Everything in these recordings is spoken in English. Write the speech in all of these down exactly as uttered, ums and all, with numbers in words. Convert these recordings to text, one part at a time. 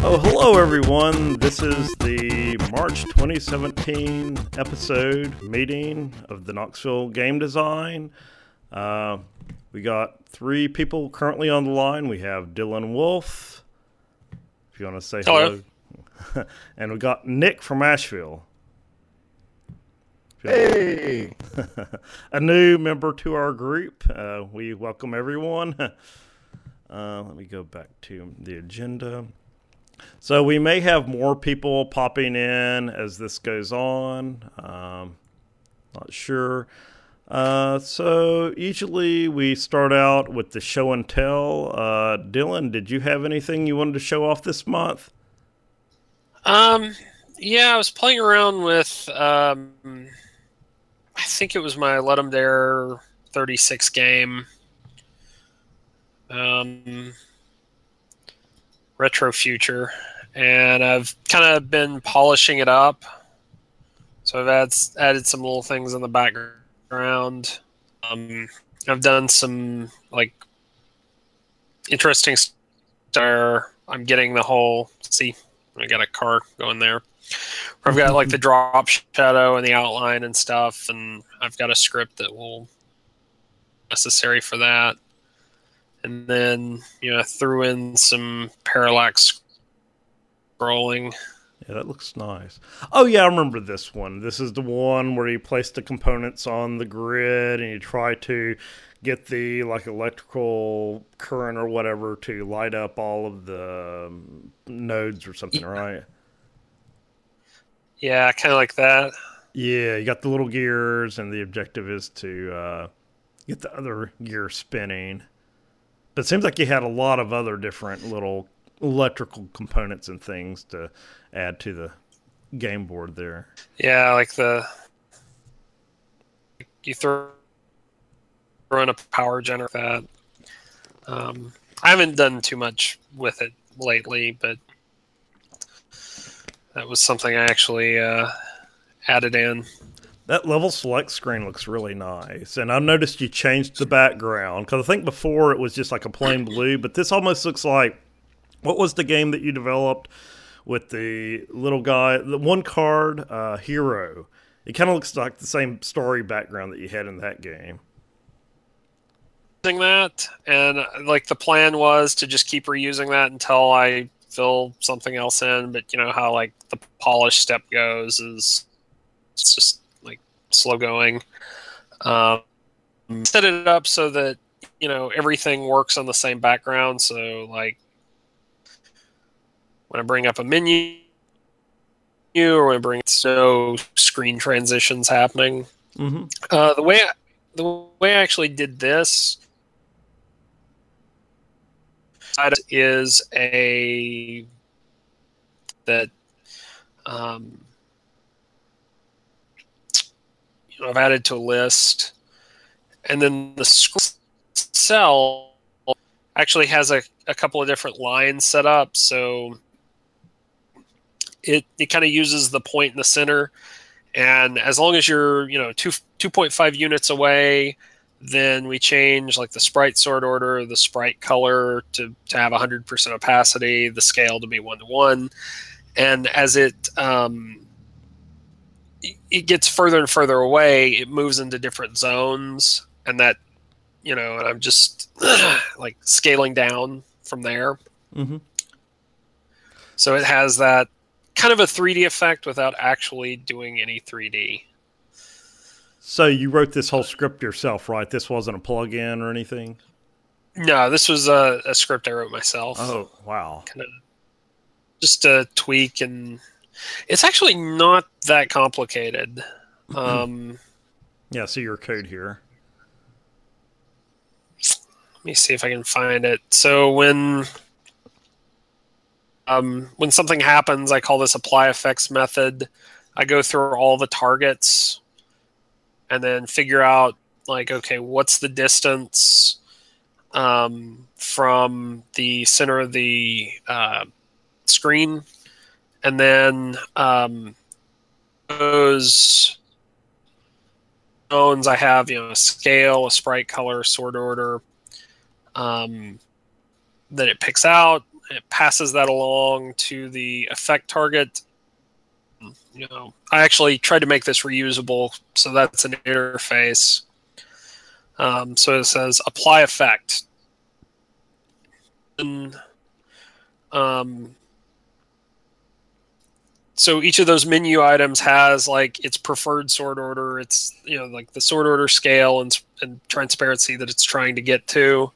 Oh, hello everyone. This is the March twenty seventeen episode meeting of the Knoxville Game Design. Uh, we got three people currently on the line. We have Dylan Wolf, if you want to say hello. hello. And we got Nick from Asheville. Hey! A new member to our group. Uh, we welcome everyone. Uh, let me go back to the agenda. So we may have more people popping in as this goes on. Um, not sure. Uh, so usually we start out with the show and tell. Uh, Dylan, did you have anything you wanted to show off this month? Um, yeah, I was playing around with... Um... I think it was my Ludum Dare thirty-six game. Um, Retro Future. And I've kind of been polishing it up. So I've add, added some little things in the background. Um, I've done some like interesting stuff. I'm getting the whole... See, I got a car going there. I've got like the drop shadow and the outline and stuff, and I've got a script that will necessary for that. And then, you know, I threw in some parallax scrolling. Yeah, that looks nice. Oh yeah, I remember this one. This is the one where you place the components on the grid and you try to get the like electrical current or whatever to light up all of the nodes or something, yeah. Right? Yeah, kind of like that. Yeah, you got the little gears, and the objective is to uh, get the other gear spinning. But it seems like you had a lot of other different little electrical components and things to add to the game board there. Yeah, like the... You throw in a power generator. Um, I haven't done too much with it lately, but... That was something I actually uh, added in. That level select screen looks really nice. And I noticed you changed the background. Because I think before it was just like a plain blue. But this almost looks like... What was the game that you developed with the little guy? The one card uh, hero. It kind of looks like the same story background that you had in that game. That, and like the plan was to just keep reusing that until I... fill something else in, but you know how like the polish step goes is it's just like slow going. Um, set it up so that you know everything works on the same background. So like when I bring up a menu or when I bring so screen transitions happening. Mm-hmm. Uh, the way I, the way I actually did this. Is a that um, you know, I've added to a list, and then the cell actually has a, a couple of different lines set up, so it it kind of uses the point in the center, and as long as you're you know two two point five units away. Then we change like the sprite sort order, the sprite color to, to have one hundred percent opacity, the scale to be one to one. And as it um, it gets further and further away, it moves into different zones. And that, you know, and I'm just like scaling down from there. Mm-hmm. So it has that kind of a three D effect without actually doing any three D. So you wrote this whole script yourself, right? This wasn't a plug-in or anything? No, this was a, a script I wrote myself. Oh, wow. Kind of just a tweak, and it's actually not that complicated. Um, yeah, so your code here. Let me see if I can find it. So when um, when something happens, I call this apply effects method. I go through all the targets... And then figure out, like, okay, what's the distance um, from the center of the uh, screen? And then um, those zones I have, you know, a scale, a sprite color, sort order. Um, then it picks out, it passes that along to the effect target. You know, I actually tried to make this reusable, so that's an interface. Um, so it says apply effect. And, um, so each of those menu items has like its preferred sort order. It's, you know, like the sort order scale and, and transparency that it's trying to get to.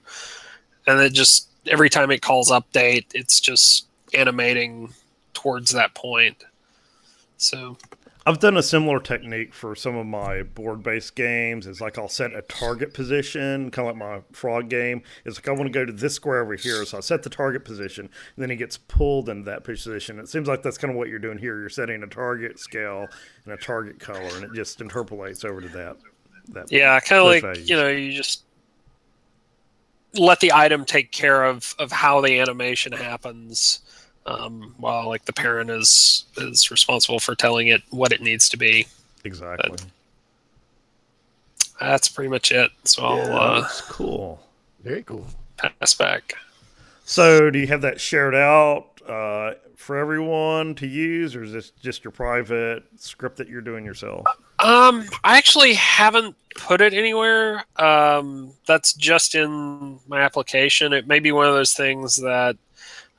And it just, every time it calls update, it's just animating towards that point. So I've done a similar technique for some of my board-based games. It's like I'll set a target position, kind of like my frog game. It's like I want to go to this square over here, so I set the target position, and then it gets pulled into that position. It seems like that's kind of what you're doing here. You're setting a target scale and a target color, and it just interpolates over to that. that yeah, kind of like, phase. You know, you just let the item take care of, of how the animation happens. Um, while like the parent is is responsible for telling it what it needs to be. Exactly. But that's pretty much it. So yeah, I'll, uh, that's cool. Very cool. Pass back. So do you have that shared out uh, for everyone to use, or is this just your private script that you're doing yourself? Um, I actually haven't put it anywhere. Um, that's just in my application. It may be one of those things that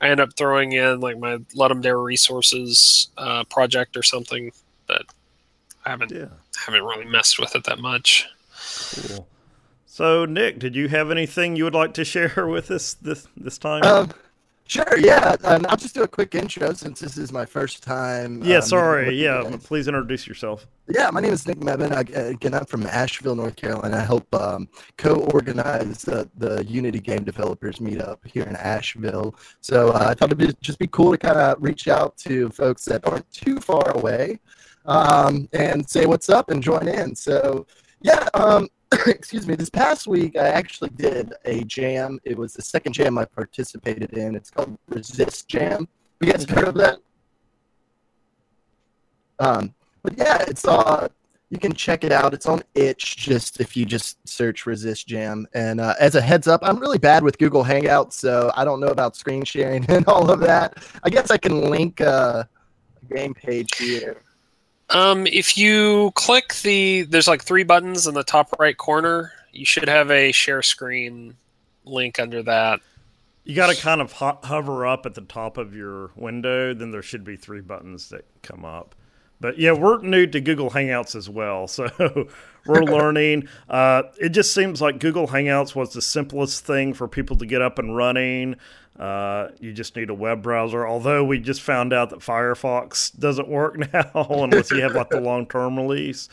I end up throwing in like my Ludum Dare resources uh, project or something, but I haven't yeah. haven't really messed with it that much. Cool. So, Nick, did you have anything you would like to share with us this this time? Um, sure, yeah. Um, I'll just do a quick intro since this is my first time. Yeah, um, sorry. Yeah, please introduce yourself. Yeah, my name is Nick Mevin. I, again, I'm from Asheville, North Carolina. I help um, co-organize uh, the Unity Game Developers Meetup here in Asheville. So uh, I thought it would just be cool to kind of reach out to folks that aren't too far away um, and say what's up and join in. So, yeah, um, excuse me, this past week I actually did a jam. It was the second jam I participated in. It's called Resist Jam. Have you guys heard of that? Um. But yeah, it's uh, you can check it out. It's on Itch. Just if you just search Resist Jam. And uh, as a heads up, I'm really bad with Google Hangouts, so I don't know about screen sharing and all of that. I guess I can link uh, a game page here. Um, if you click the there's like three buttons in the top right corner. You should have a share screen link under that. You got to kind of ho- hover up at the top of your window. Then there should be three buttons that come up. But yeah, we're new to Google Hangouts as well, so we're learning. Uh, it just seems like Google Hangouts was the simplest thing for people to get up and running. Uh, you just need a web browser, although we just found out that Firefox doesn't work now unless you have like the long-term release.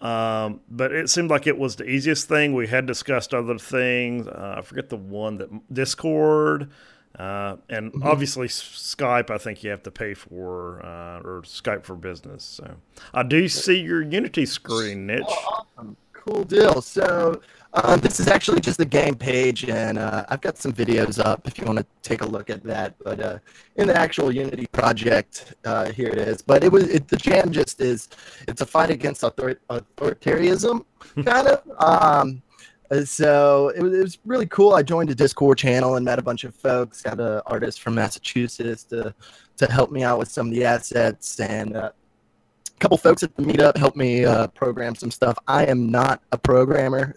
Um, but it seemed like it was the easiest thing. We had discussed other things. Uh, I forget the one that Discord. Uh, and mm-hmm. obviously Skype, I think you have to pay for, uh, or Skype for Business. So I do see your Unity screen, Nick. Oh, awesome. Cool deal. So um, this is actually just the game page, and uh, I've got some videos up if you want to take a look at that. But uh, in the actual Unity project, uh, here it is. But it was it, the jam just is it's a fight against author- authoritarianism, kind of. Um, So it was, it was really cool. I joined a Discord channel and met a bunch of folks. Got an artist from Massachusetts to to help me out with some of the assets. And uh, a couple folks at the meetup helped me uh, program some stuff. I am not a programmer.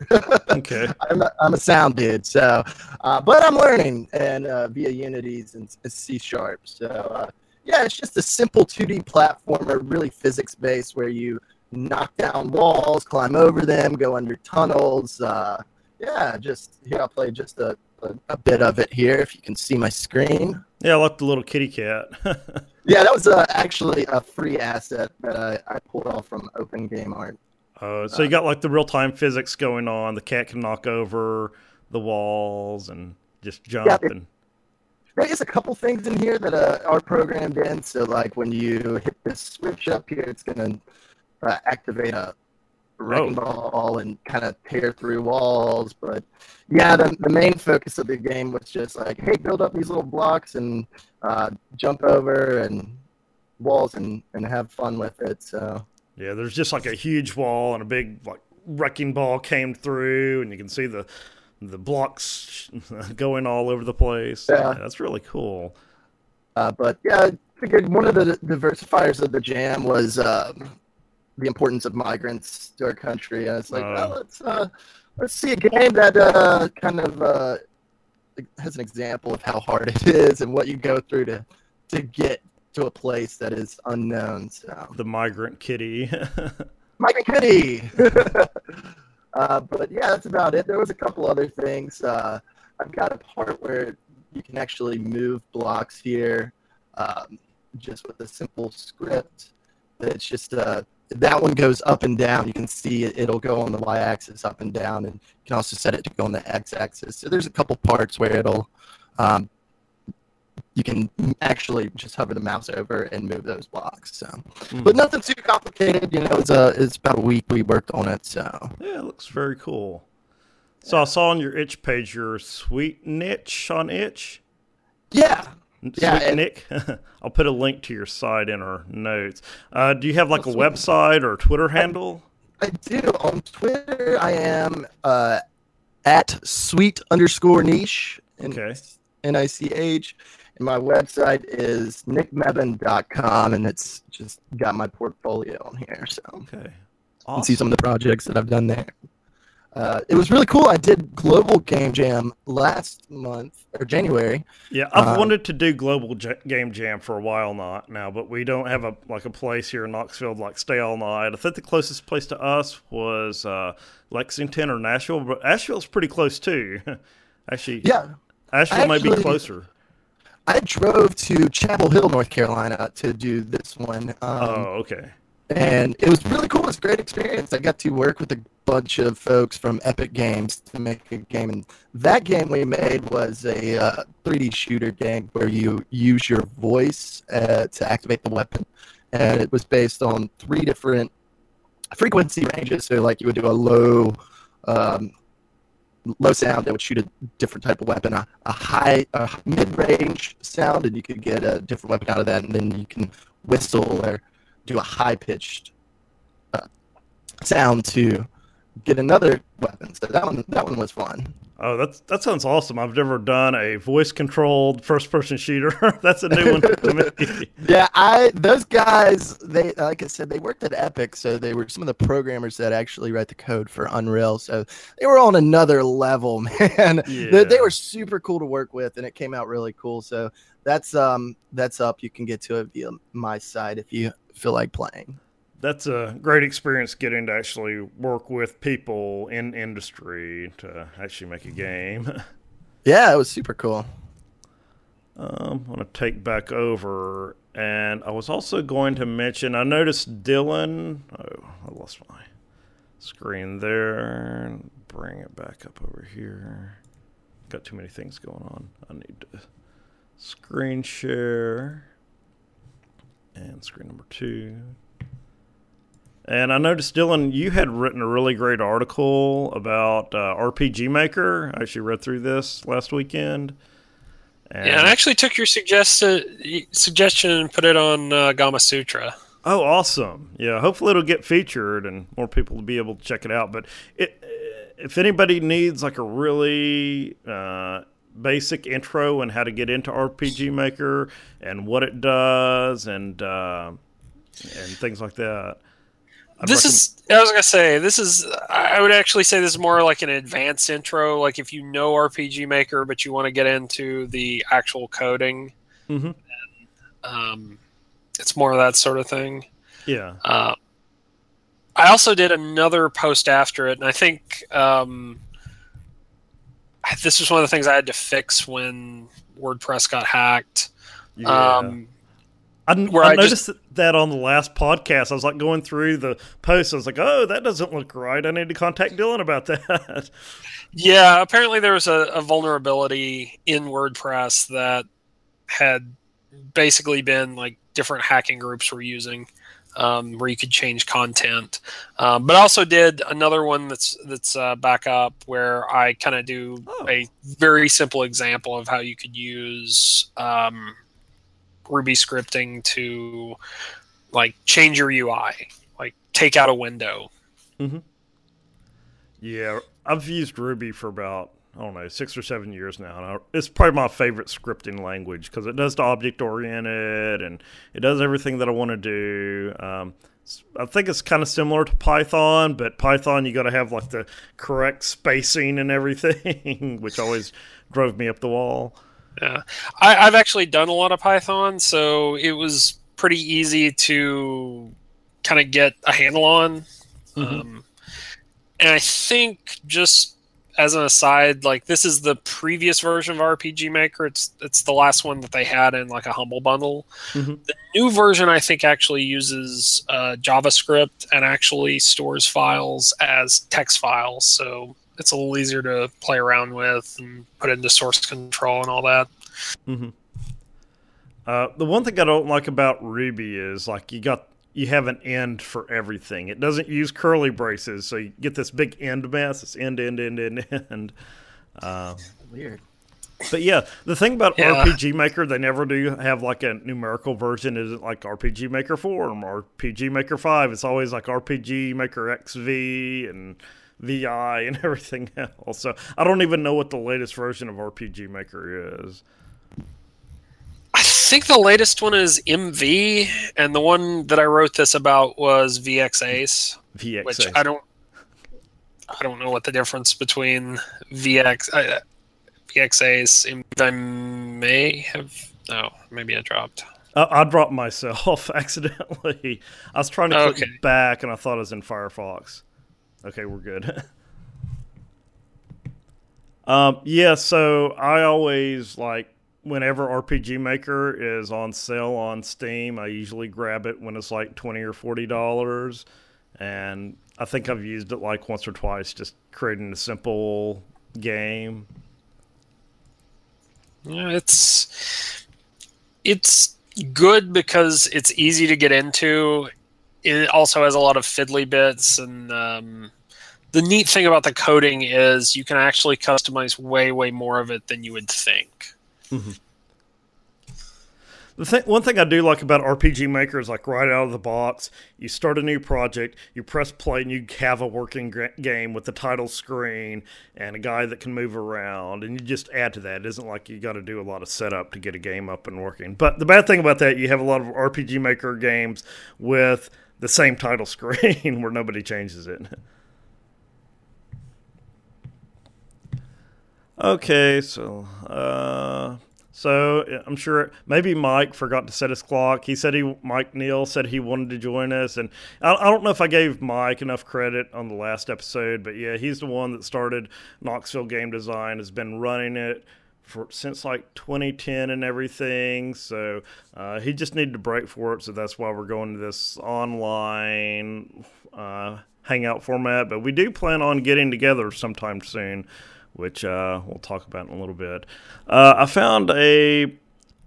Okay. I'm, not, I'm a sound dude. So, uh, but I'm learning and uh, via Unity's and C Sharp. So uh, yeah, it's just a simple two D platformer, really physics-based, where you knock down walls, climb over them, go under tunnels. Uh, yeah, just here, I'll play just a, a, a bit of it here if you can see my screen. Yeah, I like the little kitty cat. Yeah, that was uh, actually a free asset that I, I pulled off from Open Game Art. Uh, so you got like the real-time physics going on. The cat can knock over the walls and just jump. Yeah, and there's a couple things in here that uh, are programmed in. So like when you hit this switch up here, it's going to Uh, activate a wrecking oh. ball and kind of tear through walls. But yeah, the, the main focus of the game was just like, hey, build up these little blocks and uh, jump over and walls and, and have fun with it. So yeah, there's just like a huge wall and a big like wrecking ball came through, and you can see the the blocks going all over the place. Yeah. Yeah, that's really cool. Uh, but yeah, I figured one of the diversifiers of the jam was um, the importance of migrants to our country. And it's like, uh, well, let's uh, let's see a game that uh, kind of uh, has an example of how hard it is and what you go through to to get to a place that is unknown. So. The Migrant Kitty. Migrant Kitty! Uh, but yeah, that's about it. There was a couple other things. Uh, I've got a part where you can actually move blocks here um, just with a simple script. It's just uh, that one goes up and down. You can see it, it'll go on the y-axis up and down, and you can also set it to go on the x-axis. So there's a couple parts where it'll um, you can actually just hover the mouse over and move those blocks. So, mm. But nothing too complicated. You know, it's a it's about a week we worked on it. So yeah, it looks very cool. So I saw on your itch page your sweet niche on itch. Yeah. Sweet yeah, Nick. And I'll put a link to your site in our notes. Uh, do you have like a website or a Twitter handle? I, I do. On Twitter, I am uh, at sweet underscore niche. Okay. N I C H. And my website is nick mevin dot com, and it's just got my portfolio on here. So okay. Awesome. You can see some of the projects that I've done there. Uh, it was really cool. I did Global Game Jam last month, or January. Yeah, I've um, wanted to do Global J- Game Jam for a while not now, but we don't have a like a place here in Knoxville to like, stay all night. I think the closest place to us was uh, Lexington or Nashville, but Asheville's pretty close, too. Actually, yeah, Asheville actually, may be closer. I drove to Chapel Hill, North Carolina, to do this one. Um, oh, okay. And it was really cool. It was a great experience. I got to work with a bunch of folks from Epic Games to make a game. And that game we made was a uh, three D shooter game where you use your voice uh, to activate the weapon. And it was based on three different frequency ranges. So, like, you would do a low um, low sound that would shoot a different type of weapon, a, a high a mid-range sound, and you could get a different weapon out of that. And then you can whistle or do a high-pitched uh, sound to get another weapon. So that one, that one was fun. Oh, that's that sounds awesome. I've never done a voice-controlled first-person shooter. That's a new one to me. Yeah, I those guys, they like I said, they worked at Epic, so they were some of the programmers that actually write the code for Unreal. So they were on another level, man. Yeah. They, they were super cool to work with, and it came out really cool. So that's um that's up. You can get to it via my site if you feel like playing. That's a great experience getting to actually work with people in industry to actually make a game. Yeah, it was super cool. Um, I'm going to take back over, and I was also going to mention, I noticed Dylan, oh, I lost my screen there. Bring it back up over here. Got too many things going on. I need to screen share. And screen number two. And I noticed, Dylan, you had written a really great article about uh, R P G Maker. I actually read through this last weekend. And yeah, I actually took your suggest- suggestion and put it on uh, Gamasutra. Oh, awesome. Yeah, hopefully it'll get featured and more people will be able to check it out. But it, if anybody needs like a really... Uh, basic intro and how to get into R P G Maker and what it does and uh, and things like that. I'd this recommend- is I was gonna say this is I would actually say this is more like an advanced intro. Like if you know R P G Maker but you want to get into the actual coding, mm-hmm. then, um, it's more of that sort of thing. Yeah. Uh, I also did another post after it, and I think. Um, This was one of the things I had to fix when WordPress got hacked. Yeah. Um, I, where I, I noticed just, that on the last podcast. I was like going through the posts. I was like, oh, that doesn't look right. I need to contact Dylan about that. Yeah, apparently there was a, a vulnerability in WordPress that had basically been like different hacking groups were using um, where you could change content. Um, but I also did another one that's that's uh, back up where I kind of do oh. a very simple example of how you could use um, Ruby scripting to like change your U I, like take out a window. Mm-hmm. Yeah, I've used Ruby for about I don't know, six or seven years now. And I, it's probably my favorite scripting language because it does the object-oriented and it does everything that I want to do. Um, I think it's kind of similar to Python, but Python, you got to have like the correct spacing and everything, which always drove me up the wall. Yeah, I, I've actually done a lot of Python, so it was pretty easy to kind of get a handle on. Mm-hmm. Um, and I think just as an aside, like this is the previous version of R P G Maker. It's it's the last one that they had in like a humble bundle. Mm-hmm. The new version, I think, actually uses uh, JavaScript and actually stores files as text files. So it's a little easier to play around with and put into source control and all that. Mm-hmm. Uh, the one thing I don't like about Ruby is like you got you have an end for everything. It doesn't use curly braces, so you get this big end mess. It's end, end, end, end, end. Uh, Weird. But yeah, the thing about yeah. R P G Maker, they never do have like a numerical version. It isn't like R P G Maker four or R P G Maker five. It's always like R P G Maker X V and V I and everything else. So I don't even know what the latest version of R P G Maker is. I think the latest one is M V, and the one that I wrote this about was VXAce. VXAce. Which I don't, I don't know what the difference between VX, uh, VXAce. I may have. Oh, maybe I dropped. Uh, I dropped myself accidentally. I was trying to click okay. back, and I thought it was in Firefox. Okay, we're good. um, yeah, so I always like. Whenever R P G Maker is on sale on Steam, I usually grab it when it's like twenty dollars or forty dollars. And I think I've used it like once or twice, just creating a simple game. Yeah, it's it's good because it's easy to get into. It also has a lot of fiddly bits. And um, the neat thing about the coding is you can actually customize way, way more of it than you would think. Mm-hmm. The thing, one thing I do like about R P G Maker is like right out of the box, you start a new project, you press play, and you have a working g- game with the title screen and a guy that can move around, and you just add to that. It isn't like you got to do a lot of setup to get a game up and working. But the bad thing about that, you have a lot of R P G Maker games with the same title screen where nobody changes it. Okay, so uh, so I'm sure maybe Mike forgot to set his clock. He said he Mike Neal said he wanted to join us, and I, I don't know if I gave Mike enough credit on the last episode, but yeah, he's the one that started Knoxville Game Design, has been running it for since like twenty ten and everything. So uh, he just needed a break for it, so that's why we're going to this online uh, hangout format. But we do plan on getting together sometime soon, which uh, we'll talk about in a little bit. Uh, I found a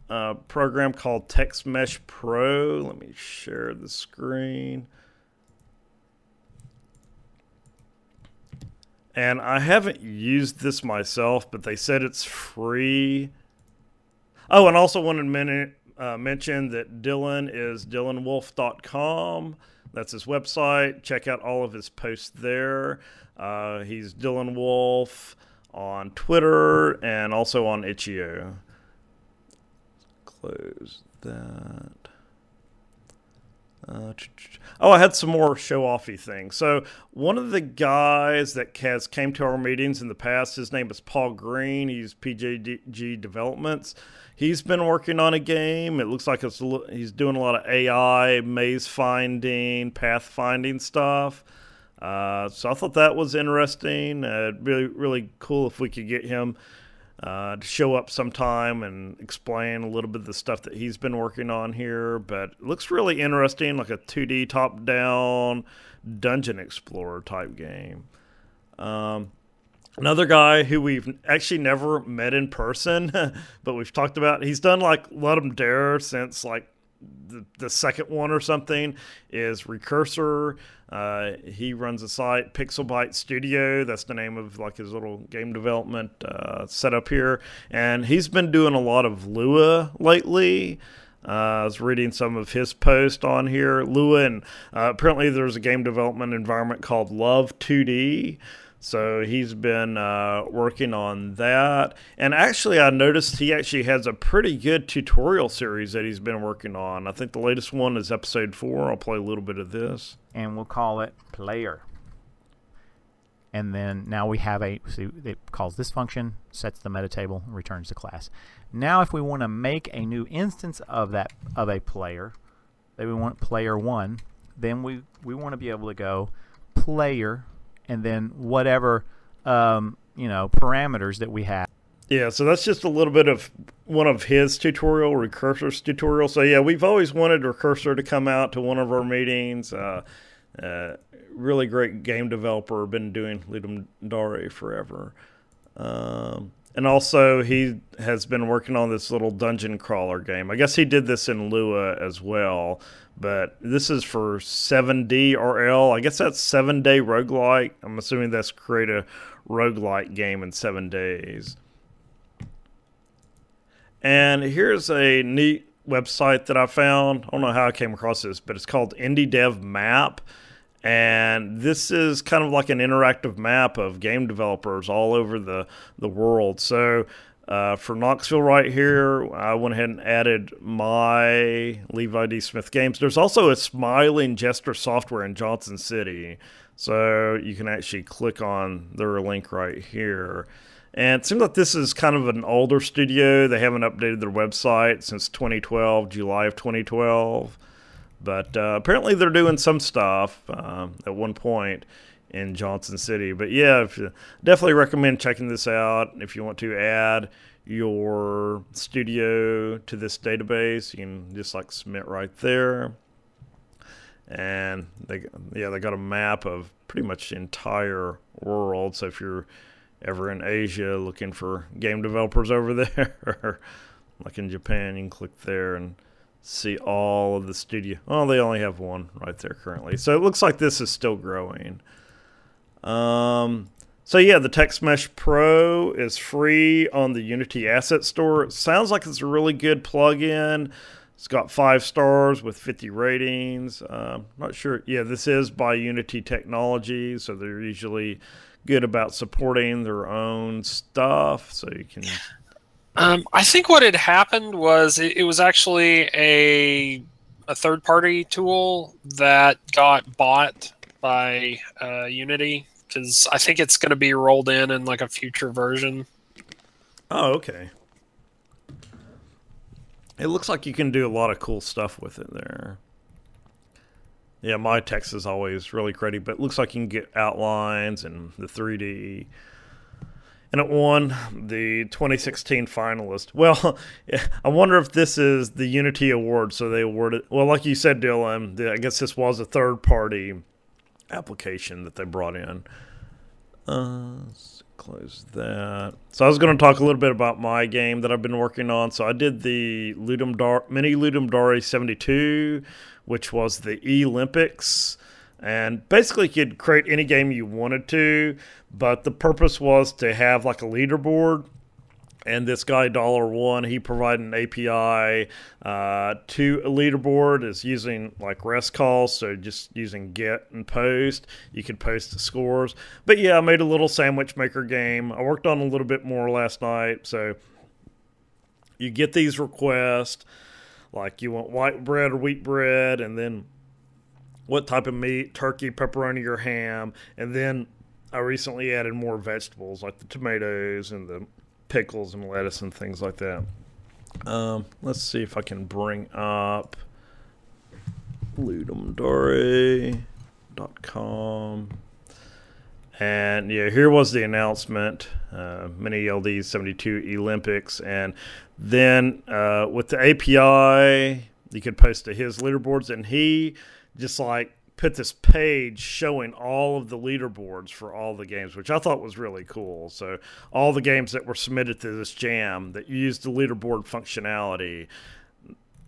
uh, program called TextMesh Pro. Let me share the screen. And I haven't used this myself, but they said it's free. Oh, and also wanted to men- uh, mention that Dylan is dylan wolf dot com. That's his website. Check out all of his posts there. Uh, he's Dylan Wolf on Twitter and also on itch dot io. Close that. Uh, oh, I had some more show-offy things. So one of the guys that has came to our meetings in the past, his name is Paul Green. He's P J G Developments. He's been working on a game. It looks like it's, he's doing a lot of A I, maze finding, path finding stuff. Uh, so I thought that was interesting. Uh, really, really cool if we could get him uh, to show up sometime and explain a little bit of the stuff that he's been working on here. But it looks really interesting, like a two D top-down dungeon explorer type game. Um, another guy who we've actually never met in person, but we've talked about. He's done like Ludum Dare since like The, the second one or something is Recursor. Uh, he runs a site, Pixel Byte Studio. That's the name of like his little game development uh, setup here. And he's been doing a lot of Lua lately. Uh, I was reading some of his posts on here. Lua, and uh, apparently there's a game development environment called Love two D. So he's been uh, working on that. And actually, I noticed he actually has a pretty good tutorial series that he's been working on. I think the latest one is episode four. I'll play a little bit of this. And we'll call it player. And then now we have a, see, it calls this function, sets the meta table, returns the class. Now if we want to make a new instance of that, of a player, that we want player one, then we, we want to be able to go player and then whatever, um, you know, parameters that we have. Yeah, so that's just a little bit of one of his tutorial, Recursor's tutorial. So, yeah, we've always wanted Recursor to come out to one of our meetings. Uh, uh, really great game developer, been doing Ludum Dare forever. Um, and also he has been working on this little dungeon crawler game. I guess he did this in Lua as well. But this is for seven D R L. I guess that's seven-day roguelike. I'm assuming that's create a roguelike game in seven days. And here's a neat website that I found. I don't know how I came across this, but it's called Indie Dev Map. And this is kind of like an interactive map of game developers all over the, the world. So Uh, for Knoxville right here, I went ahead and added my Levi D. Smith games. There's also a Smiling Jester software in Johnson City. So you can actually click on their link right here. And it seems like this is kind of an older studio. They haven't updated their website since twenty twelve, July of twenty twelve. But uh, apparently they're doing some stuff uh, at one point in Johnson City. But yeah, if you, definitely recommend checking this out. If you want to add your studio to this database, you can just like submit right there. And they, yeah, they got a map of pretty much the entire world. So if you're ever in Asia looking for game developers over there, like in Japan, you can click there and see all of the studio. Oh, they only have one right there currently. So it looks like this is still growing. Um, so yeah, the TextMesh Pro is free on the Unity Asset Store. It sounds like it's a really good plugin. It's got five stars with fifty ratings. Uh, not sure. Yeah, this is by Unity Technology, so they're usually good about supporting their own stuff. So you can. Um, I think what had happened was it, it was actually a a third-party tool that got bought by uh, Unity. Because I think it's going to be rolled in in like a future version. Oh, okay. It looks like you can do a lot of cool stuff with it there. Yeah, my text is always really cruddy, but it looks like you can get outlines and the three D. And it won the twenty sixteen finalist. Well, I wonder if this is the Unity Award. So they awarded, well, like you said, Dylan, I guess this was a third-party application that they brought in. Uh, let's close that. So I was going to talk a little bit about my game that I've been working on. So I did the Ludum Dare, Mini Ludum Dare seventy-two, which was the E-Olympics. And basically you could create any game you wanted to, but the purpose was to have like a leaderboard. And this guy, Dollar One, he provided an A P I uh, to a leaderboard. It's using like REST calls, so just using get and post. You could post the scores. But yeah, I made a little sandwich maker game. I worked on a little bit more last night. So you get these requests, like you want white bread or wheat bread, and then what type of meat, turkey, pepperoni, or ham. And then I recently added more vegetables, like the tomatoes and the pickles and lettuce and things like that. Um, let's see if I can bring up ludum dare dot com. And yeah, here was the announcement, uh, Mini L D seventy-two Olympics. And then uh, with the A P I, you could post to his leaderboards, and he just like put this page showing all of the leaderboards for all the games, which I thought was really cool. So all the games that were submitted to this jam that used the leaderboard functionality,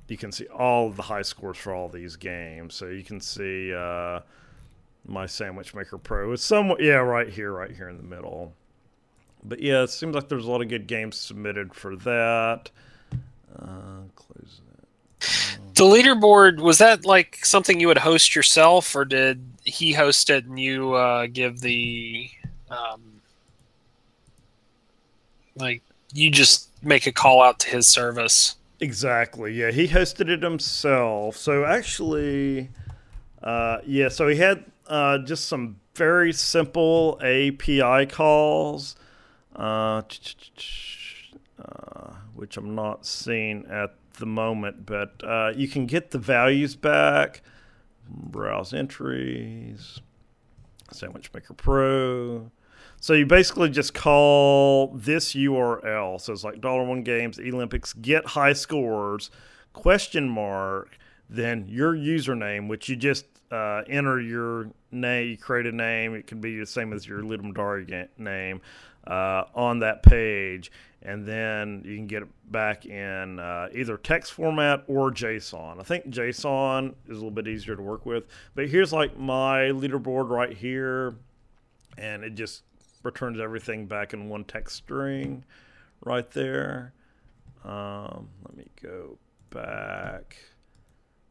you can see all of the high scores for all these games. So you can see uh, my Sandwich Maker Pro is somewhat, yeah, right here, right here in the middle. But yeah, it seems like there's a lot of good games submitted for that. Uh, close that. The leaderboard, was that like something you would host yourself, or did he host it and you uh, give the Um, like, you just make a call out to his service. Exactly, yeah. He hosted it himself. So actually, uh, yeah, so he had uh, just some very simple A P I calls, uh, uh, which I'm not seeing at the moment, but uh, you can get the values back, browse entries, Sandwich Maker Pro. So you basically just call this U R L. So it's like dollar one games, Olympics, get high scores, question mark, then your username, which you just uh, enter your name, you create a name. It can be the same as your Ludum Dare name uh, on that page. And then you can get it back in uh, either text format or JSON. I think JSON is a little bit easier to work with. But here's like my leaderboard right here. And it just returns everything back in one text string right there. Um, let me go back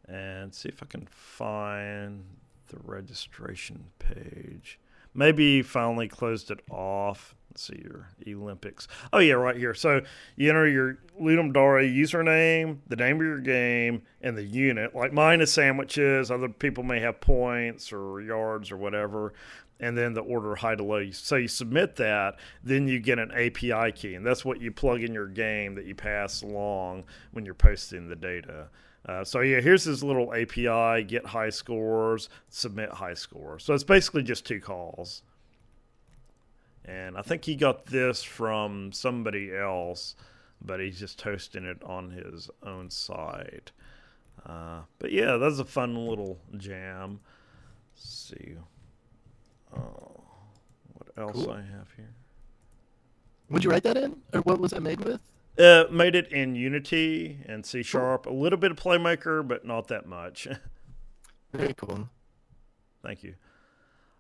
and see if I can find the registration page. Maybe you finally closed it off. Let's see your Olympics. Oh, yeah, right here. So you enter your Ludum Dare username, the name of your game, and the unit. Like mine is sandwiches. Other people may have points or yards or whatever. And then the order high to low. So you submit that, then you get an A P I key. And that's what you plug in your game that you pass along when you're posting the data. Uh, so yeah, here's this little A P I, get high scores, submit high scores. So it's basically just two calls. And I think he got this from somebody else, but he's just hosting it on his own site. Uh, but yeah, that's a fun little jam. Let's see. Oh, what else cool. I have here? Would you write that in? Or what was it made with? Uh, made it in Unity and C Sharp. Cool. A little bit of Playmaker, but not that much. Very cool. Thank you.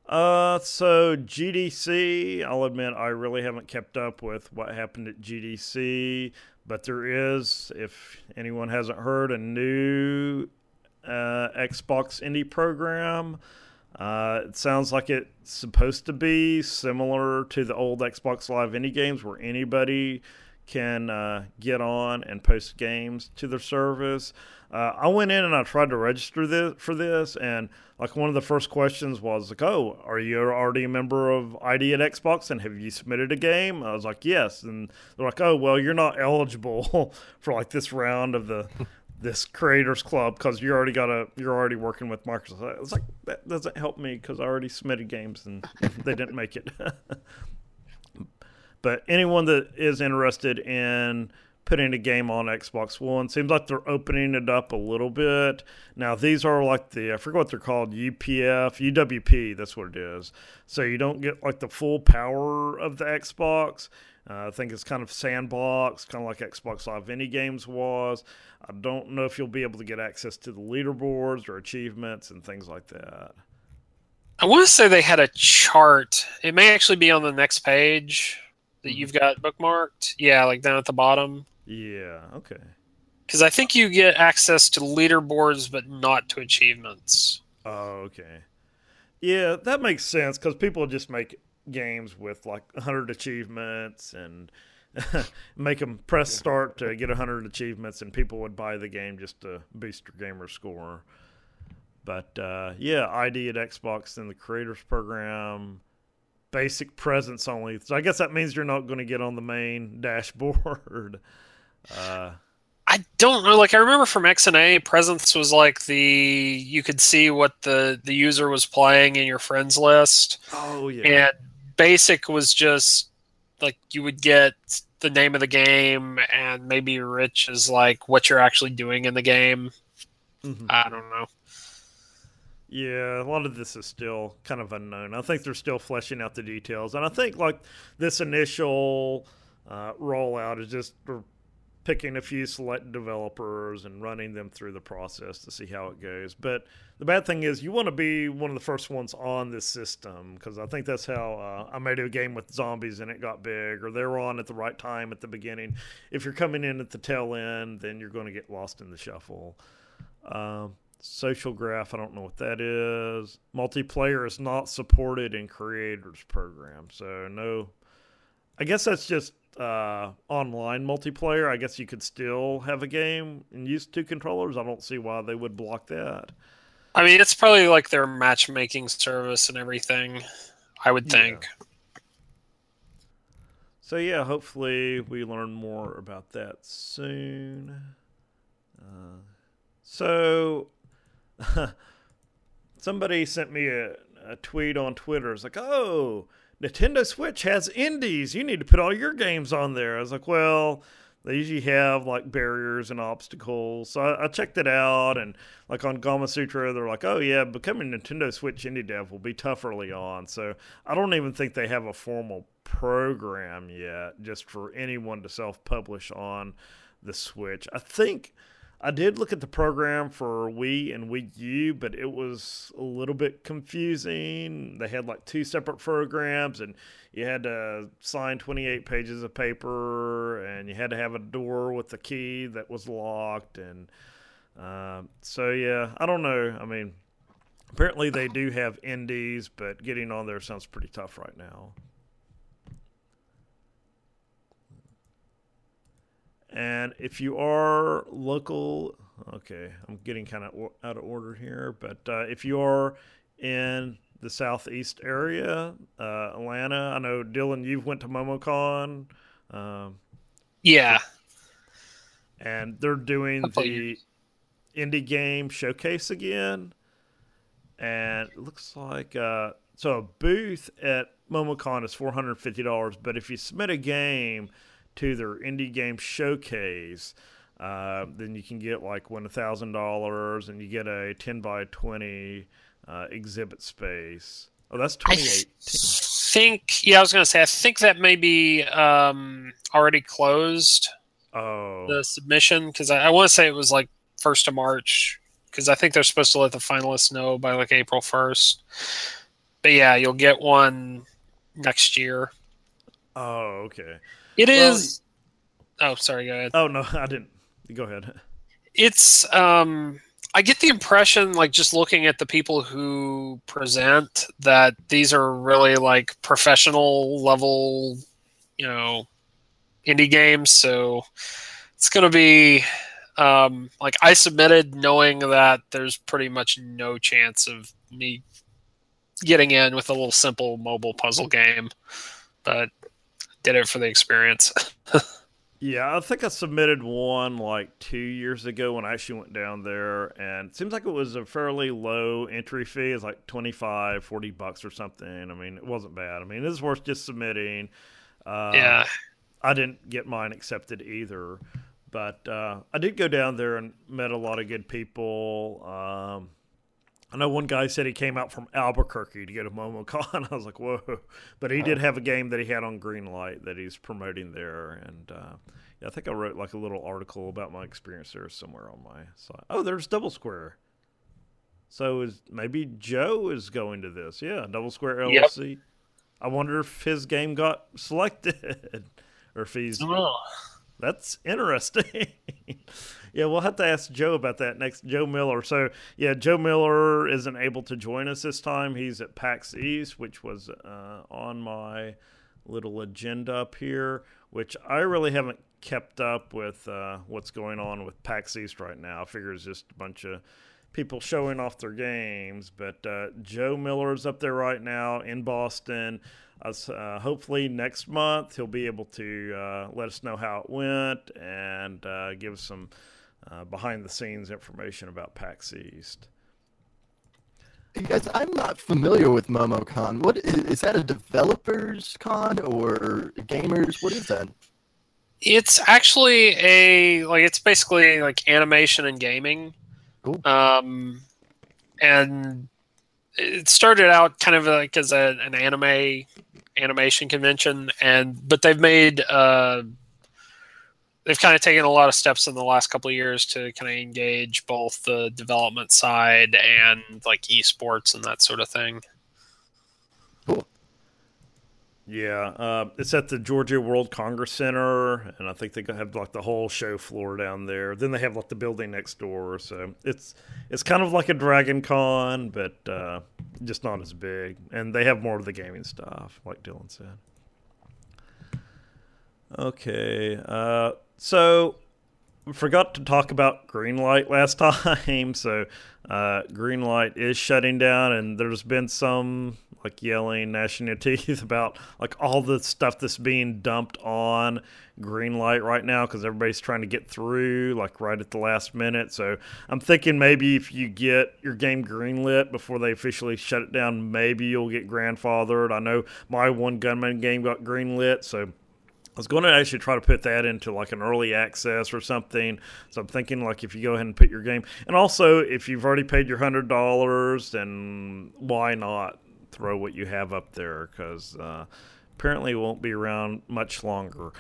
Uh, so G D C, I'll admit I really haven't kept up with what happened at G D C, but there is, if anyone hasn't heard, a new uh, Xbox Indie program. Uh, it sounds like it's supposed to be similar to the old Xbox Live Indie games where anybody can uh, get on and post games to their service. Uh, I went in and I tried to register this, for this, and like one of the first questions was like, "Oh, are you already a member of I D at Xbox? And have you submitted a game?" I was like, "Yes," and they're like, "Oh, well, you're not eligible for like this round of the." This creators club because you already got a you're already working with Microsoft. It's like that doesn't help me because I already submitted games and they didn't make it. But anyone that is interested in putting a game on Xbox One, seems like they're opening it up a little bit. Now these are like the I forget what they're called, U P F, U W P. That's what it is. So you don't get like the full power of the Xbox. Uh, I think it's kind of sandbox, kind of like Xbox Live Indie Games was. I don't know if you'll be able to get access to the leaderboards or achievements and things like that. I want to say they had a chart. It may actually be on the next page that mm-hmm. you've got bookmarked. Yeah, like down at the bottom. Yeah, okay. Because I think you get access to leaderboards but not to achievements. Oh, okay. Yeah, that makes sense because people just make games with like one hundred achievements and make them press start to get one hundred achievements and people would buy the game just to boost your gamer score. But uh, yeah, I D at Xbox and the creators program, basic presence only. So I guess that means you're not going to get on the main dashboard. Uh, I don't know. Like I remember from X N A, presence was like the you could see what the, the user was playing in your friends list. Oh yeah. And basic was just like you would get the name of the game and maybe rich is like what you're actually doing in the game. Mm-hmm. I don't know. Yeah, a lot of this is still kind of unknown. I think they're still fleshing out the details. And I think like this initial uh, rollout is just picking a few select developers and running them through the process to see how it goes. But the bad thing is you want to be one of the first ones on this system because I think that's how uh, I made a game with zombies and it got big, or they were on at the right time at the beginning. If you're coming in at the tail end, then you're going to get lost in the shuffle. Um, Social graph, I don't know what that is. Multiplayer is not supported in creators program. So no, I guess that's just uh, online multiplayer. I guess you could still have a game and use two controllers. I don't see why they would block that. I mean, it's probably like their matchmaking service and everything, I would think. Yeah. So yeah, hopefully we learn more about that soon. Uh, so... Somebody sent me a, a tweet on Twitter. It's like, oh, Nintendo Switch has indies. You need to put all your games on there. I was like, well, they usually have like barriers and obstacles. So I, I checked it out, and like on Gamasutra, they're like, oh yeah, becoming Nintendo Switch indie dev will be tough early on. So I don't even think they have a formal program yet, just for anyone to self-publish on the Switch. I think. I did look at the program for Wii and Wii U, but it was a little bit confusing. They had like two separate programs, and you had to sign twenty-eight pages of paper, and you had to have a door with a key that was locked. And uh, so, yeah, I don't know. I mean, apparently they do have indies, but getting on there sounds pretty tough right now. And if you are local, okay, I'm getting kind of or, out of order here, but uh, if you are in the southeast area, uh, Atlanta, I know, Dylan, you've went to MomoCon. Um, yeah. And they're doing the you. indie game showcase again. And it looks like, uh, so a booth at MomoCon is four hundred fifty dollars, but if you submit a game to their indie game showcase, uh, then you can get like one thousand dollars, and you get a ten by twenty uh, exhibit space. Oh, that's twenty eighteen. I think, yeah, I was going to say, I think that may be um, already closed, oh. the submission, because I, I want to say it was like first of March, because I think they're supposed to let the finalists know by like April first. But yeah, you'll get one next year. Oh, okay. It well, is. Oh, sorry. Go ahead. Oh no, I didn't. Go ahead. It's. Um, I get the impression, like just looking at the people who present, that these are really like professional level, you know, indie games. So it's going to be um, like I submitted, knowing that there's pretty much no chance of me getting in with a little simple mobile puzzle game, but. Did it for the experience. Yeah, I think I submitted one like two years ago when I actually went down there, and it seems like it was a fairly low entry fee. It's like twenty-five, forty bucks or something. I mean, it wasn't bad. I mean, it's worth just submitting. Uh, yeah. I didn't get mine accepted either, but uh, I did go down there and met a lot of good people. Um, I know one guy said he came out from Albuquerque to go to MomoCon. I was like, whoa. But he did have a game that he had on Greenlight that he's promoting there. And uh, yeah, I think I wrote like a little article about my experience there somewhere on my site. Oh, there's Double Square. So is maybe Joe is going to this. Yeah, Double Square L L C. Yep. I wonder if his game got selected or if he's... Oh. That's interesting. Yeah, we'll have to ask Joe about that next. Joe Miller. So, yeah, Joe Miller isn't able to join us this time. He's at PAX East, which was uh, on my little agenda up here, which I really haven't kept up with uh, what's going on with PAX East right now. I figure it's just a bunch of people showing off their games. But uh, Joe Miller is up there right now in Boston. Uh, hopefully next month he'll be able to uh, let us know how it went and uh, give us some uh, behind-the-scenes information about PAX East. Hey guys, I'm not familiar with MomoCon. What is, is that a developers con or gamers? What is that? It's actually a like it's basically like animation and gaming. Cool. Um, and it started out kind of like as a, an anime animation convention, and but they've made uh, they've kind of taken a lot of steps in the last couple of years to kind of engage both the development side and like esports and that sort of thing. Cool. Yeah, uh, it's at the Georgia World Congress Center, and I think they have like the whole show floor down there. Then they have like the building next door, so it's it's kind of like a Dragon Con, but uh, just not as big. And they have more of the gaming stuff, like Dylan said. Okay, uh, so we forgot to talk about Greenlight last time. So uh, Greenlight is shutting down, and there's been some like yelling, gnashing your teeth about like all the stuff that's being dumped on Greenlight right now because everybody's trying to get through like right at the last minute. So I'm thinking maybe if you get your game greenlit before they officially shut it down, maybe you'll get grandfathered. I know my One Gunman game got greenlit, so I was going to actually try to put that into like an early access or something. So I'm thinking like if you go ahead and put your game, and also if you've already paid your one hundred dollars, then why not throw what you have up there? Because uh, apparently it won't be around much longer.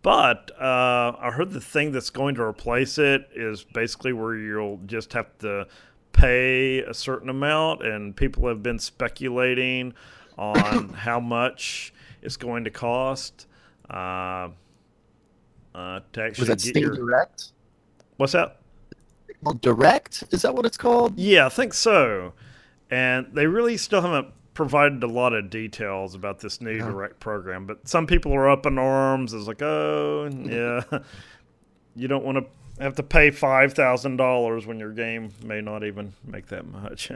But uh, I heard the thing that's going to replace it is basically where you'll just have to pay a certain amount, and people have been speculating on how much it's going to cost. Uh, uh, to actually was that Steam your... Direct? What's that? Direct? Is that what it's called? Yeah, I think so. And they really still haven't provided a lot of details about this new yeah. Direct program. But some people are up in arms. It's like, oh, yeah, you don't want to have to pay five thousand dollars when your game may not even make that much.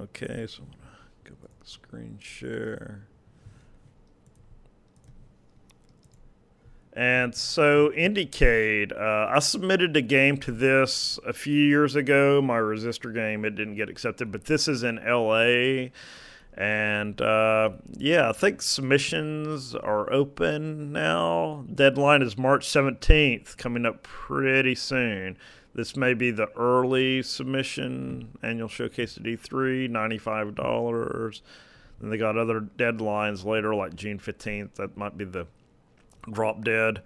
Okay, so I'm going to go back to screen share. And so IndieCade, uh, I submitted a game to this a few years ago, my Resistor game. It didn't get accepted, but this is in L A. And uh, yeah, I think submissions are open now. Deadline is March seventeenth, coming up pretty soon. This may be the early submission, annual showcase at E three, ninety-five dollars. Then they got other deadlines later, like June fifteenth. That might be the drop dead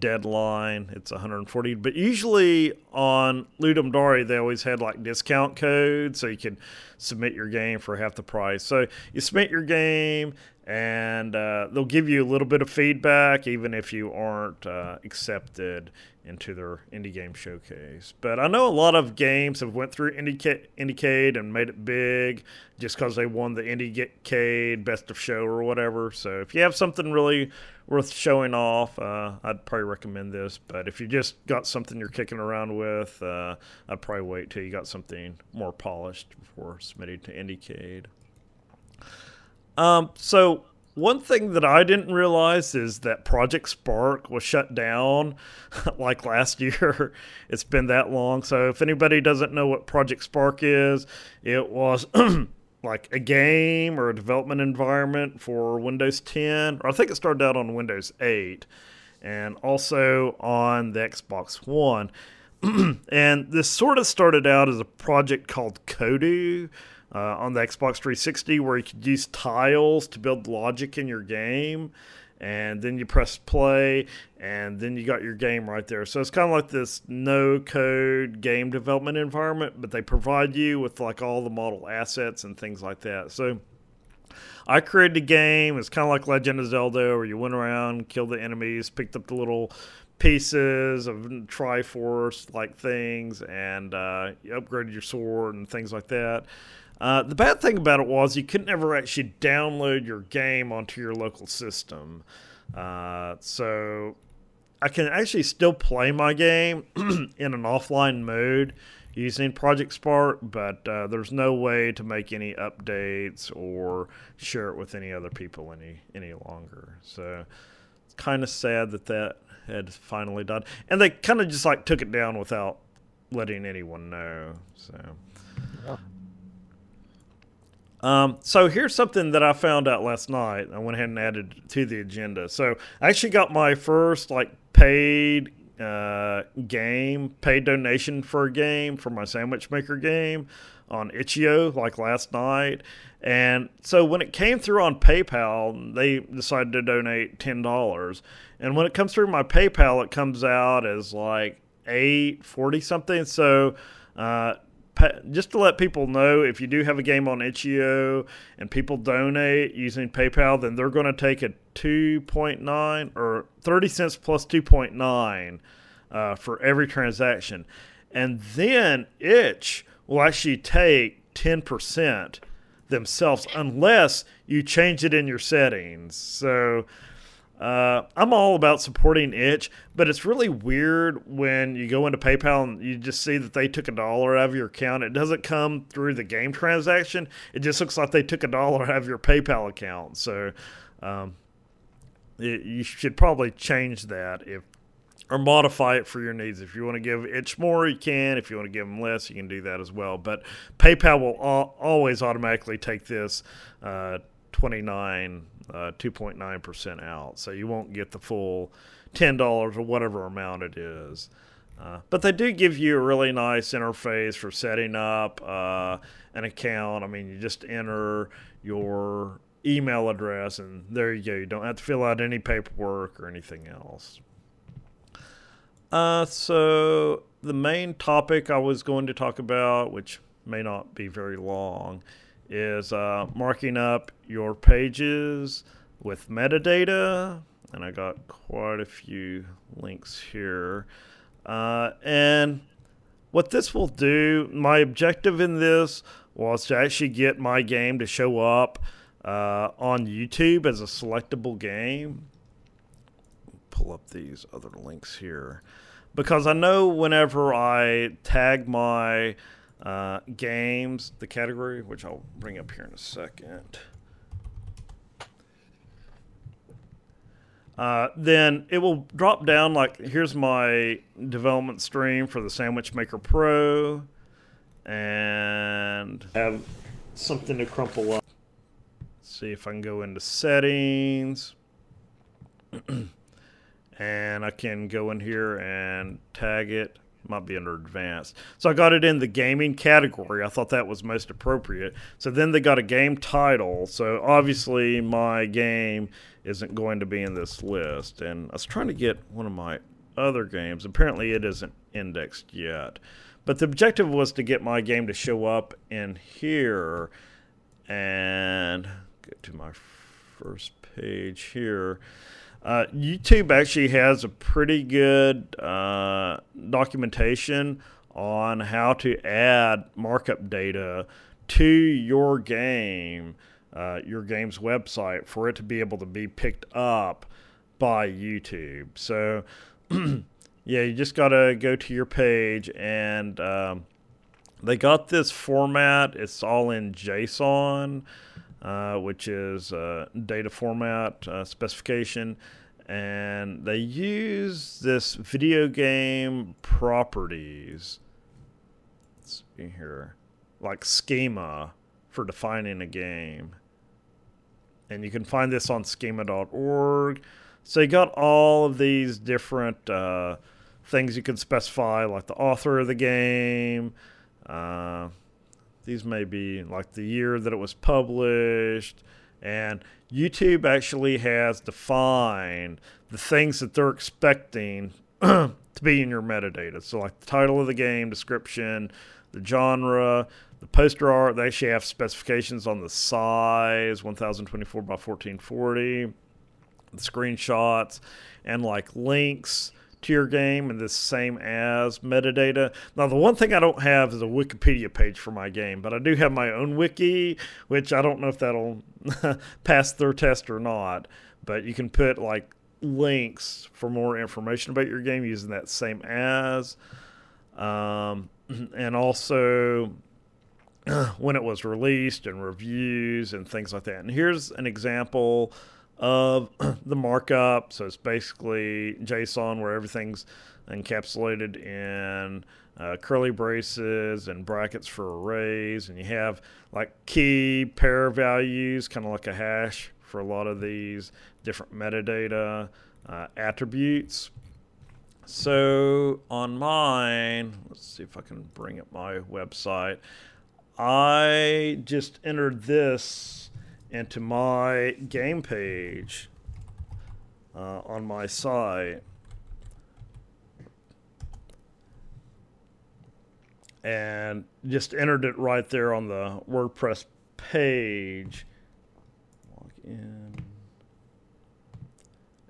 deadline. It's one hundred forty, but usually on Ludum Dare they always had like discount codes, so you can submit your game for half the price. So you submit your game, and uh, they'll give you a little bit of feedback even if you aren't uh, accepted into their indie game showcase. But I know a lot of games have went through IndieCade and made it big just because they won the IndieCade Best of Show or whatever. So if you have something really worth showing off, uh, I'd probably recommend this. But if you just got something you're kicking around with, uh, I'd probably wait till you got something more polished before submitting to IndieCade. Um, so one thing that I didn't realize is that Project Spark was shut down like last year. It's been that long. So if anybody doesn't know what Project Spark is, it was like a game or a development environment for Windows ten, or I think it started out on Windows eight and also on the Xbox One. And this sort of started out as a project called Kodu. Uh, on the Xbox three sixty, where you could use tiles to build logic in your game, and then you press play, and then you got your game right there. So it's kind of like this no-code game development environment, but they provide you with like all the model assets and things like that. So I created a game. It's kind of like Legend of Zelda, where you went around, killed the enemies, picked up the little pieces of Triforce like things, and uh, you upgraded your sword and things like that. Uh, the bad thing about it was you couldn't ever actually download your game onto your local system. Uh, so I can actually still play my game in an offline mode using Project Spark, but uh, there's no way to make any updates or share it with any other people any, any longer. So it's kind of sad that that had finally died. And they kind of just like took it down without letting anyone know. So... Yeah. Um, so here's something that I found out last night. I went ahead and added to the agenda. So I actually got my first like paid uh, game, paid donation for a game for my Sandwich Maker game on itch dot i o like last night. And so when it came through on PayPal, they decided to donate ten dollars. And when it comes through my PayPal, it comes out as like eight forty something. So uh, just to let people know, if you do have a game on itch dot i o and people donate using PayPal, then they're going to take a two point nine or thirty cents plus two point nine uh, for every transaction. And then Itch will actually take ten percent themselves unless you change it in your settings. So uh, I'm all about supporting Itch, but it's really weird when you go into PayPal and you just see that they took a dollar out of your account. It doesn't come through the game transaction. It just looks like they took a dollar out of your PayPal account. So um, it, you should probably change that if or modify it for your needs. If you want to give Itch more, you can. If you want to give them less, you can do that as well. But PayPal will al- always automatically take this uh, twenty-nine, uh, two point nine percent out. So you won't get the full ten dollars or whatever amount it is. Uh, but they do give you a really nice interface for setting up uh, an account. I mean, you just enter your email address, and there you go. You don't have to fill out any paperwork or anything else. Uh, so the main topic I was going to talk about, which may not be very long, is uh, marking up your pages with metadata. And I got quite a few links here. Uh, and what this will do, my objective in this was to actually get my game to show up uh, on YouTube as a selectable game. Pull up these other links here, because I know whenever I tag my uh, games, the category, which I'll bring up here in a second, uh, then it will drop down like, here's my development stream for the Sandwich Maker Pro, and have something to crumple up. Let's see if I can go into settings. And I can go in here and tag it. Might be under advanced. So I got it in the gaming category. I thought that was most appropriate. So then they got a game title. So obviously my game isn't going to be in this list. And I was trying to get one of my other games. Apparently it isn't indexed yet. But the objective was to get my game to show up in here. And get to my first page here. Uh, YouTube actually has a pretty good uh, documentation on how to add markup data to your game, uh, your game's website, for it to be able to be picked up by YouTube. So, yeah, you just got to go to your page, and um, they got this format. It's all in JSON. Uh, which is uh, data format uh, specification, and they use this video game properties. Let's see here, like schema for defining a game, and you can find this on schema dot org. So you got all of these different uh, things you can specify, like the author of the game. Uh, These may be like the year that it was published. And YouTube actually has defined the things that they're expecting to be in your metadata. So like the title of the game, description, the genre, the poster art. They actually have specifications on the size, ten twenty-four by fourteen forty, the screenshots, and like links to your game and the same as metadata. Now, the one thing I don't have is a Wikipedia page for my game, but I do have my own wiki, which I don't know if that'll pass their test or not, but you can put like links for more information about your game using that same as. Um, and also when it was released and reviews and things like that. And here's an example of the markup. So it's basically JSON where everything's encapsulated in uh, curly braces and brackets for arrays, and you have like key pair values, kind of like a hash for a lot of these different metadata uh, attributes. So on mine, let's see if I can bring up my website. I just entered this into my game page uh, on my site. and just entered it right there on the WordPress page. Log in.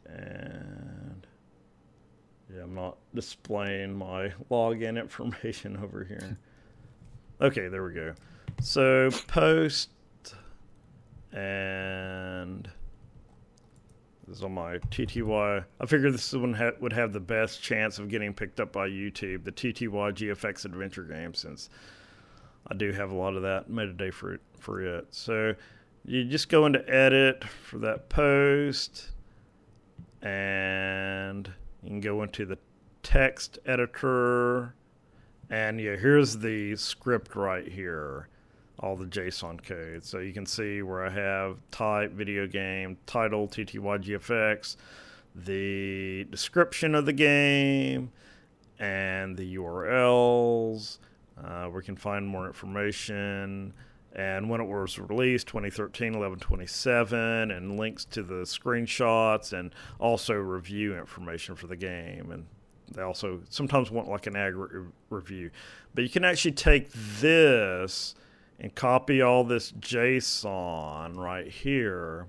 And yeah, I'm not displaying my login information over here. Okay, there we go. So post, and this is on my T T Y. I figured this one ha- would have the best chance of getting picked up by YouTube, the T T Y G F X adventure game, since I do have a lot of that metadata for it, for it. So you just go into edit for that post, and you can go into the text editor, and yeah, here's the script right here, all the JSON code. So you can see where I have type, video game, title, T T Y G F X, the description of the game, and the U R Ls, uh, where you can find more information, and when it was released, twenty thirteen, eleven twenty-seven, and links to the screenshots, and also review information for the game. And they also sometimes want like an aggregate review. But you can actually take this and copy all this JSON right here.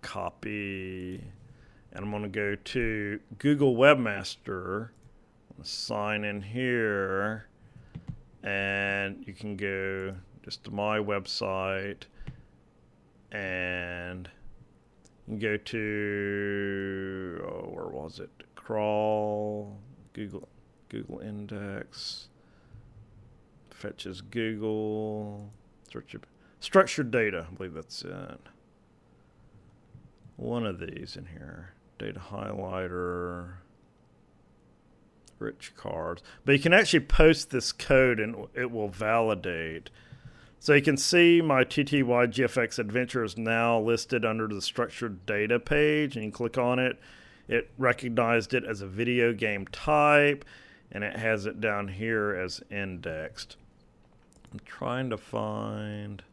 Copy. And I'm going to go to Google Webmaster. I'm going to sign in here. And you can go just to my website, and you can go to, oh, where was it? Crawl, Google, Google Index, fetches Google, search structured data. I believe that's it. One of these in here, data highlighter. Rich cards, but you can actually post this code and it will validate. So you can see my T T Y G F X adventure is now listed under the structured data page, and you click on it. It recognized it as a video game type, and it has it down here as indexed. I'm trying to find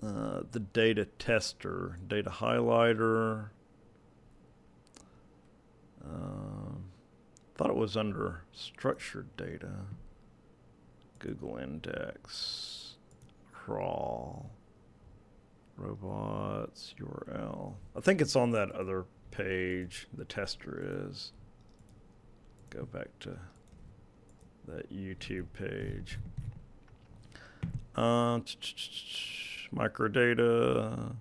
uh, the data tester, data highlighter. Um, Thought it was under structured data. Google Index, crawl, robots, U R L. I think it's on that other page, the tester is. Go back to that YouTube page. Uh, microdata.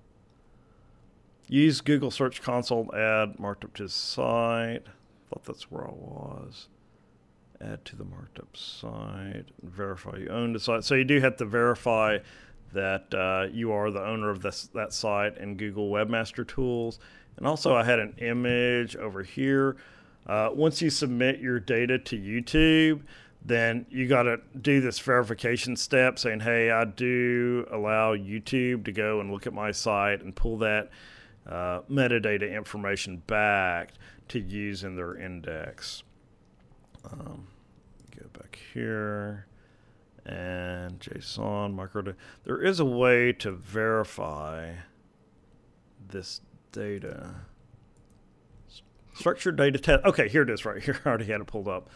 Use Google Search Console ad marked up to the site. Thought that's where I was. Add to the marked up site. Verify you own the site. So you do have to verify that uh, you are the owner of this, that site in Google Webmaster Tools. And also I had an image over here. Uh, once you submit your data to YouTube, then you got to do this verification step saying, hey, I do allow YouTube to go and look at my site and pull that uh, metadata information back to use in their index. Um, go back here and JSON, microdata. There is a way to verify this data. Structured data test. Okay, here it is right here. I already had it pulled up.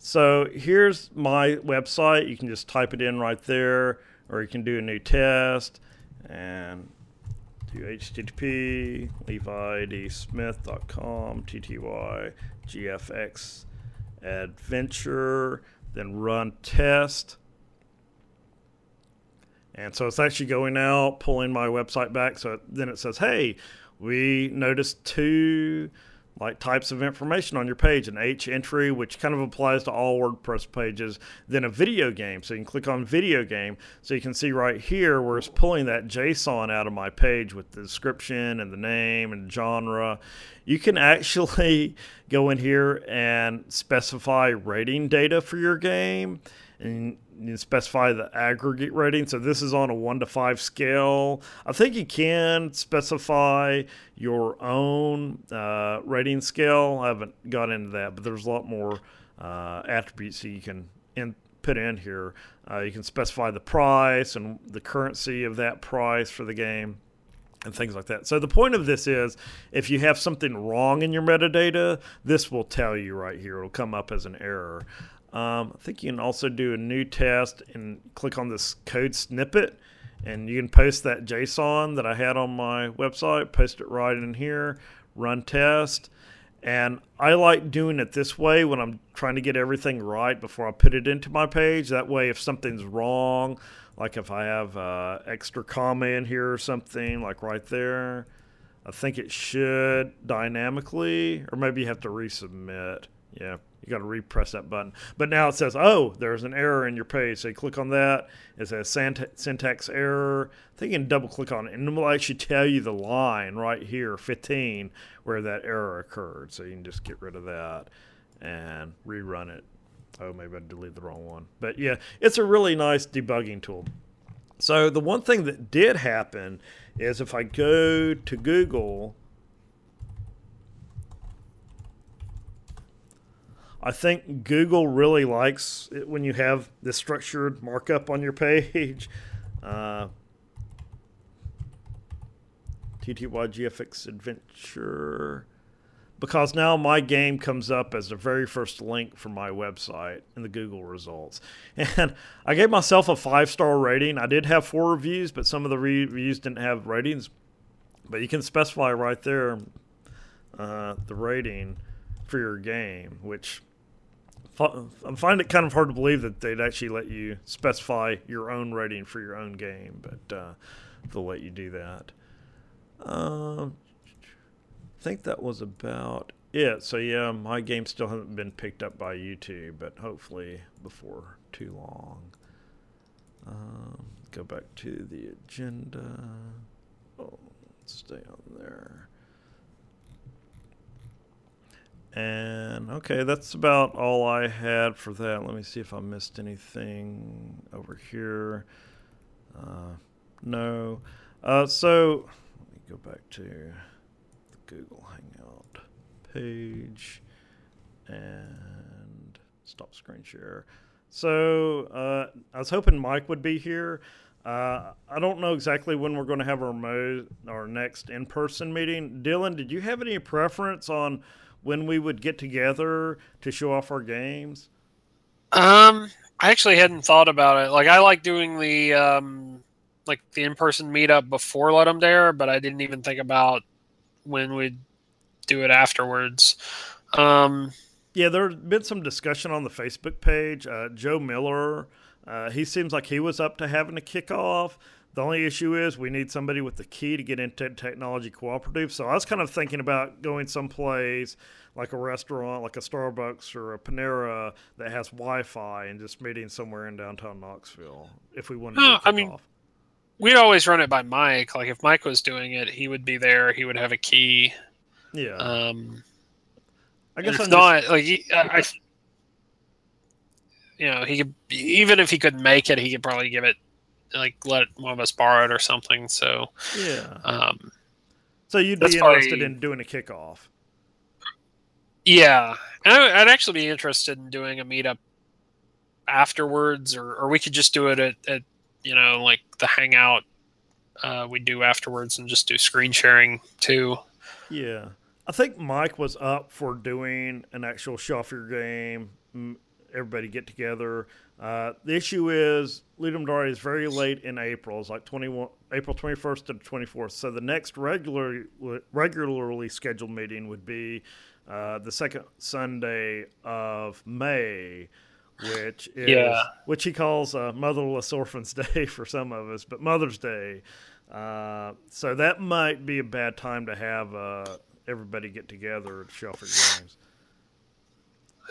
So here's my website. You can just type it in right there, or you can do a new test and to H T T P, levi d smith dot com, T T Y G F X adventure, then run test. And so it's actually going out, pulling my website back. So then it says, hey, we noticed two like types of information on your page, an H entry, which kind of applies to all WordPress pages, then a video game. So you can click on video game. So you can see right here where it's pulling that JSON out of my page with the description and the name and genre. You can actually go in here and specify rating data for your game, and you specify the aggregate rating. So this is on a one to five scale. I think you can specify your own uh, rating scale. I haven't got into that, but there's a lot more uh, attributes that you can in- put in here. Uh, you can specify the price and the currency of that price for the game and things like that. So the point of this is, if you have something wrong in your metadata, this will tell you right here. It'll come up as an error. Um, I think you can also do a new test and click on this code snippet, and you can post that JSON that I had on my website, post it right in here, run test. And I like doing it this way when I'm trying to get everything right before I put it into my page. That way, if something's wrong, like if I have an extra comma in here or something, like right there, I think it should dynamically, or maybe you have to resubmit. Yeah, you got to repress that button. But now it says, oh, there's an error in your page. So you click on that. It says syntax error. I think you can double click on it, and it will actually tell you the line right here, fifteen, where that error occurred. So you can just get rid of that and rerun it. Oh, maybe I deleted the wrong one. But yeah, it's a really nice debugging tool. So the one thing that did happen is if I go to Google, I think Google really likes it when you have this structured markup on your page. Uh, T T Y G F X Adventure. Because now my game comes up as the very first link for my website in the Google results. And I gave myself a five-star rating. I did have four reviews, but some of the reviews didn't have ratings. But you can specify right there uh, the rating for your game, which I find it kind of hard to believe that they'd actually let you specify your own rating for your own game, but uh, they'll let you do that. Um, I think that was about it. So yeah, my game still hasn't been picked up by YouTube, but hopefully before too long. Um, go back to the agenda. Oh, stay on there. And okay, that's about all I had for that. Let me see if I missed anything over here. Uh, no. Uh, so let me go back to the Google Hangout page and stop screen share. So uh, I was hoping Mike would be here. Uh, I don't know exactly when we're going to have our, mo- our next in-person meeting. Dylan, did you have any preference on when we would get together to show off our games? Um, I actually hadn't thought about it. Like, I like doing the um, like the in-person meetup before Ludum Dare, but I didn't even think about when we'd do it afterwards. Um, yeah, there's been some discussion on the Facebook page. Uh, Joe Miller, uh, he seems like he was up to having a kickoff. The only issue is we need somebody with the key to get into technology cooperative. So I was kind of thinking about going someplace like a restaurant, like a Starbucks or a Panera that has Wi-Fi, and just meeting somewhere in downtown Knoxville if we wanted to. No, I mean, off. We'd always run it by Mike. Like if Mike was doing it, he would be there. He would have a key. Yeah. Um, I guess if not, just... like I, I, you know, he could, even if he could make it, he could probably give it. Like let one of us borrow it or something. So yeah. Um, so you'd be interested in doing a kickoff. Yeah, and I, I'd actually be interested in doing a meetup afterwards, or, or we could just do it at, at you know like the hangout uh, we do afterwards, and just do screen sharing too. Yeah, I think Mike was up for doing an actual show off your game. Everybody get together. Uh, the issue is Ludum Dare is very late in April. It's like twenty-one April twenty-first to the twenty-fourth. So the next regular, regularly scheduled meeting would be uh, the second Sunday of May, which is yeah. which he calls uh, Motherless Orphans Day for some of us, but Mother's Day. Uh, so that might be a bad time to have uh, everybody get together at Shelford Games.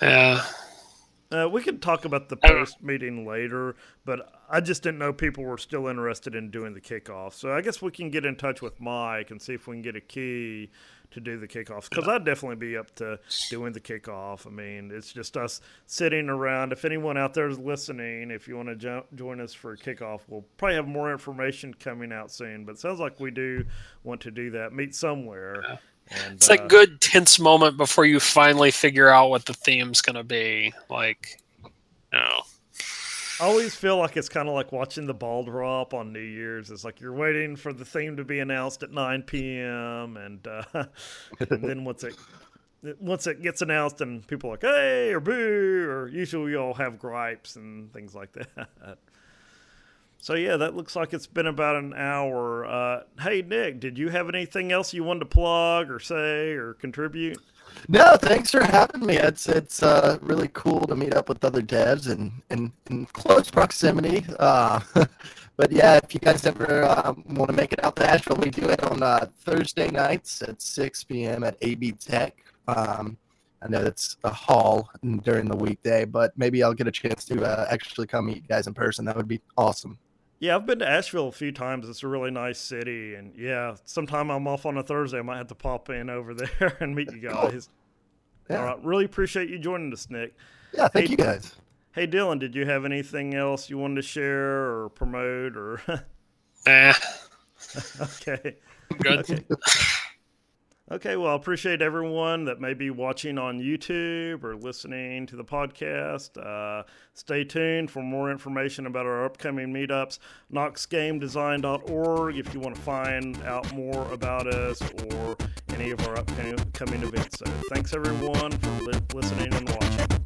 Yeah. Uh, we could talk about the post meeting later, but I just didn't know people were still interested in doing the kickoff. So I guess we can get in touch with Mike and see if we can get a key to do the kickoffs, because I'd definitely be up to doing the kickoff. I mean, it's just us sitting around. If anyone out there is listening, if you want to jo- join us for a kickoff, we'll probably have more information coming out soon. But it sounds like we do want to do that, meet somewhere. Yeah. And, it's uh, a good tense moment before you finally figure out what the theme's going to be. Like, no. I always feel like it's kind of like watching the ball drop on New Year's. It's like you're waiting for the theme to be announced at nine p.m. And, uh, and then once it once it gets announced and people are like, hey, or boo, or usually you'll have gripes and things like that. So, yeah, that looks like it's been about an hour. Uh, hey, Nick, did you have anything else you wanted to plug or say or contribute? No, thanks for having me. It's it's uh, really cool to meet up with other devs and in, in, in close proximity. Uh, but, yeah, if you guys ever uh, want to make it out to Asheville, we do it on uh, Thursday nights at six p.m. at A B Tech. Um, I know that's a haul during the weekday, but maybe I'll get a chance to uh, actually come meet you guys in person. That would be awesome. Yeah, I've been to Asheville a few times. It's a really nice city. And, yeah, sometime I'm off on a Thursday. I might have to pop in over there and meet you guys. Cool. Yeah. All right, really appreciate you joining us, Nick. Yeah, thank hey, you guys. Hey, Dylan, did you have anything else you wanted to share or promote? Or? Nah. Okay. I'm good. Okay. Okay, well, I appreciate everyone that may be watching on YouTube or listening to the podcast. Uh, stay tuned for more information about our upcoming meetups. knox game design dot org if you want to find out more about us or any of our upcoming events. So thanks, everyone, for li- listening and watching.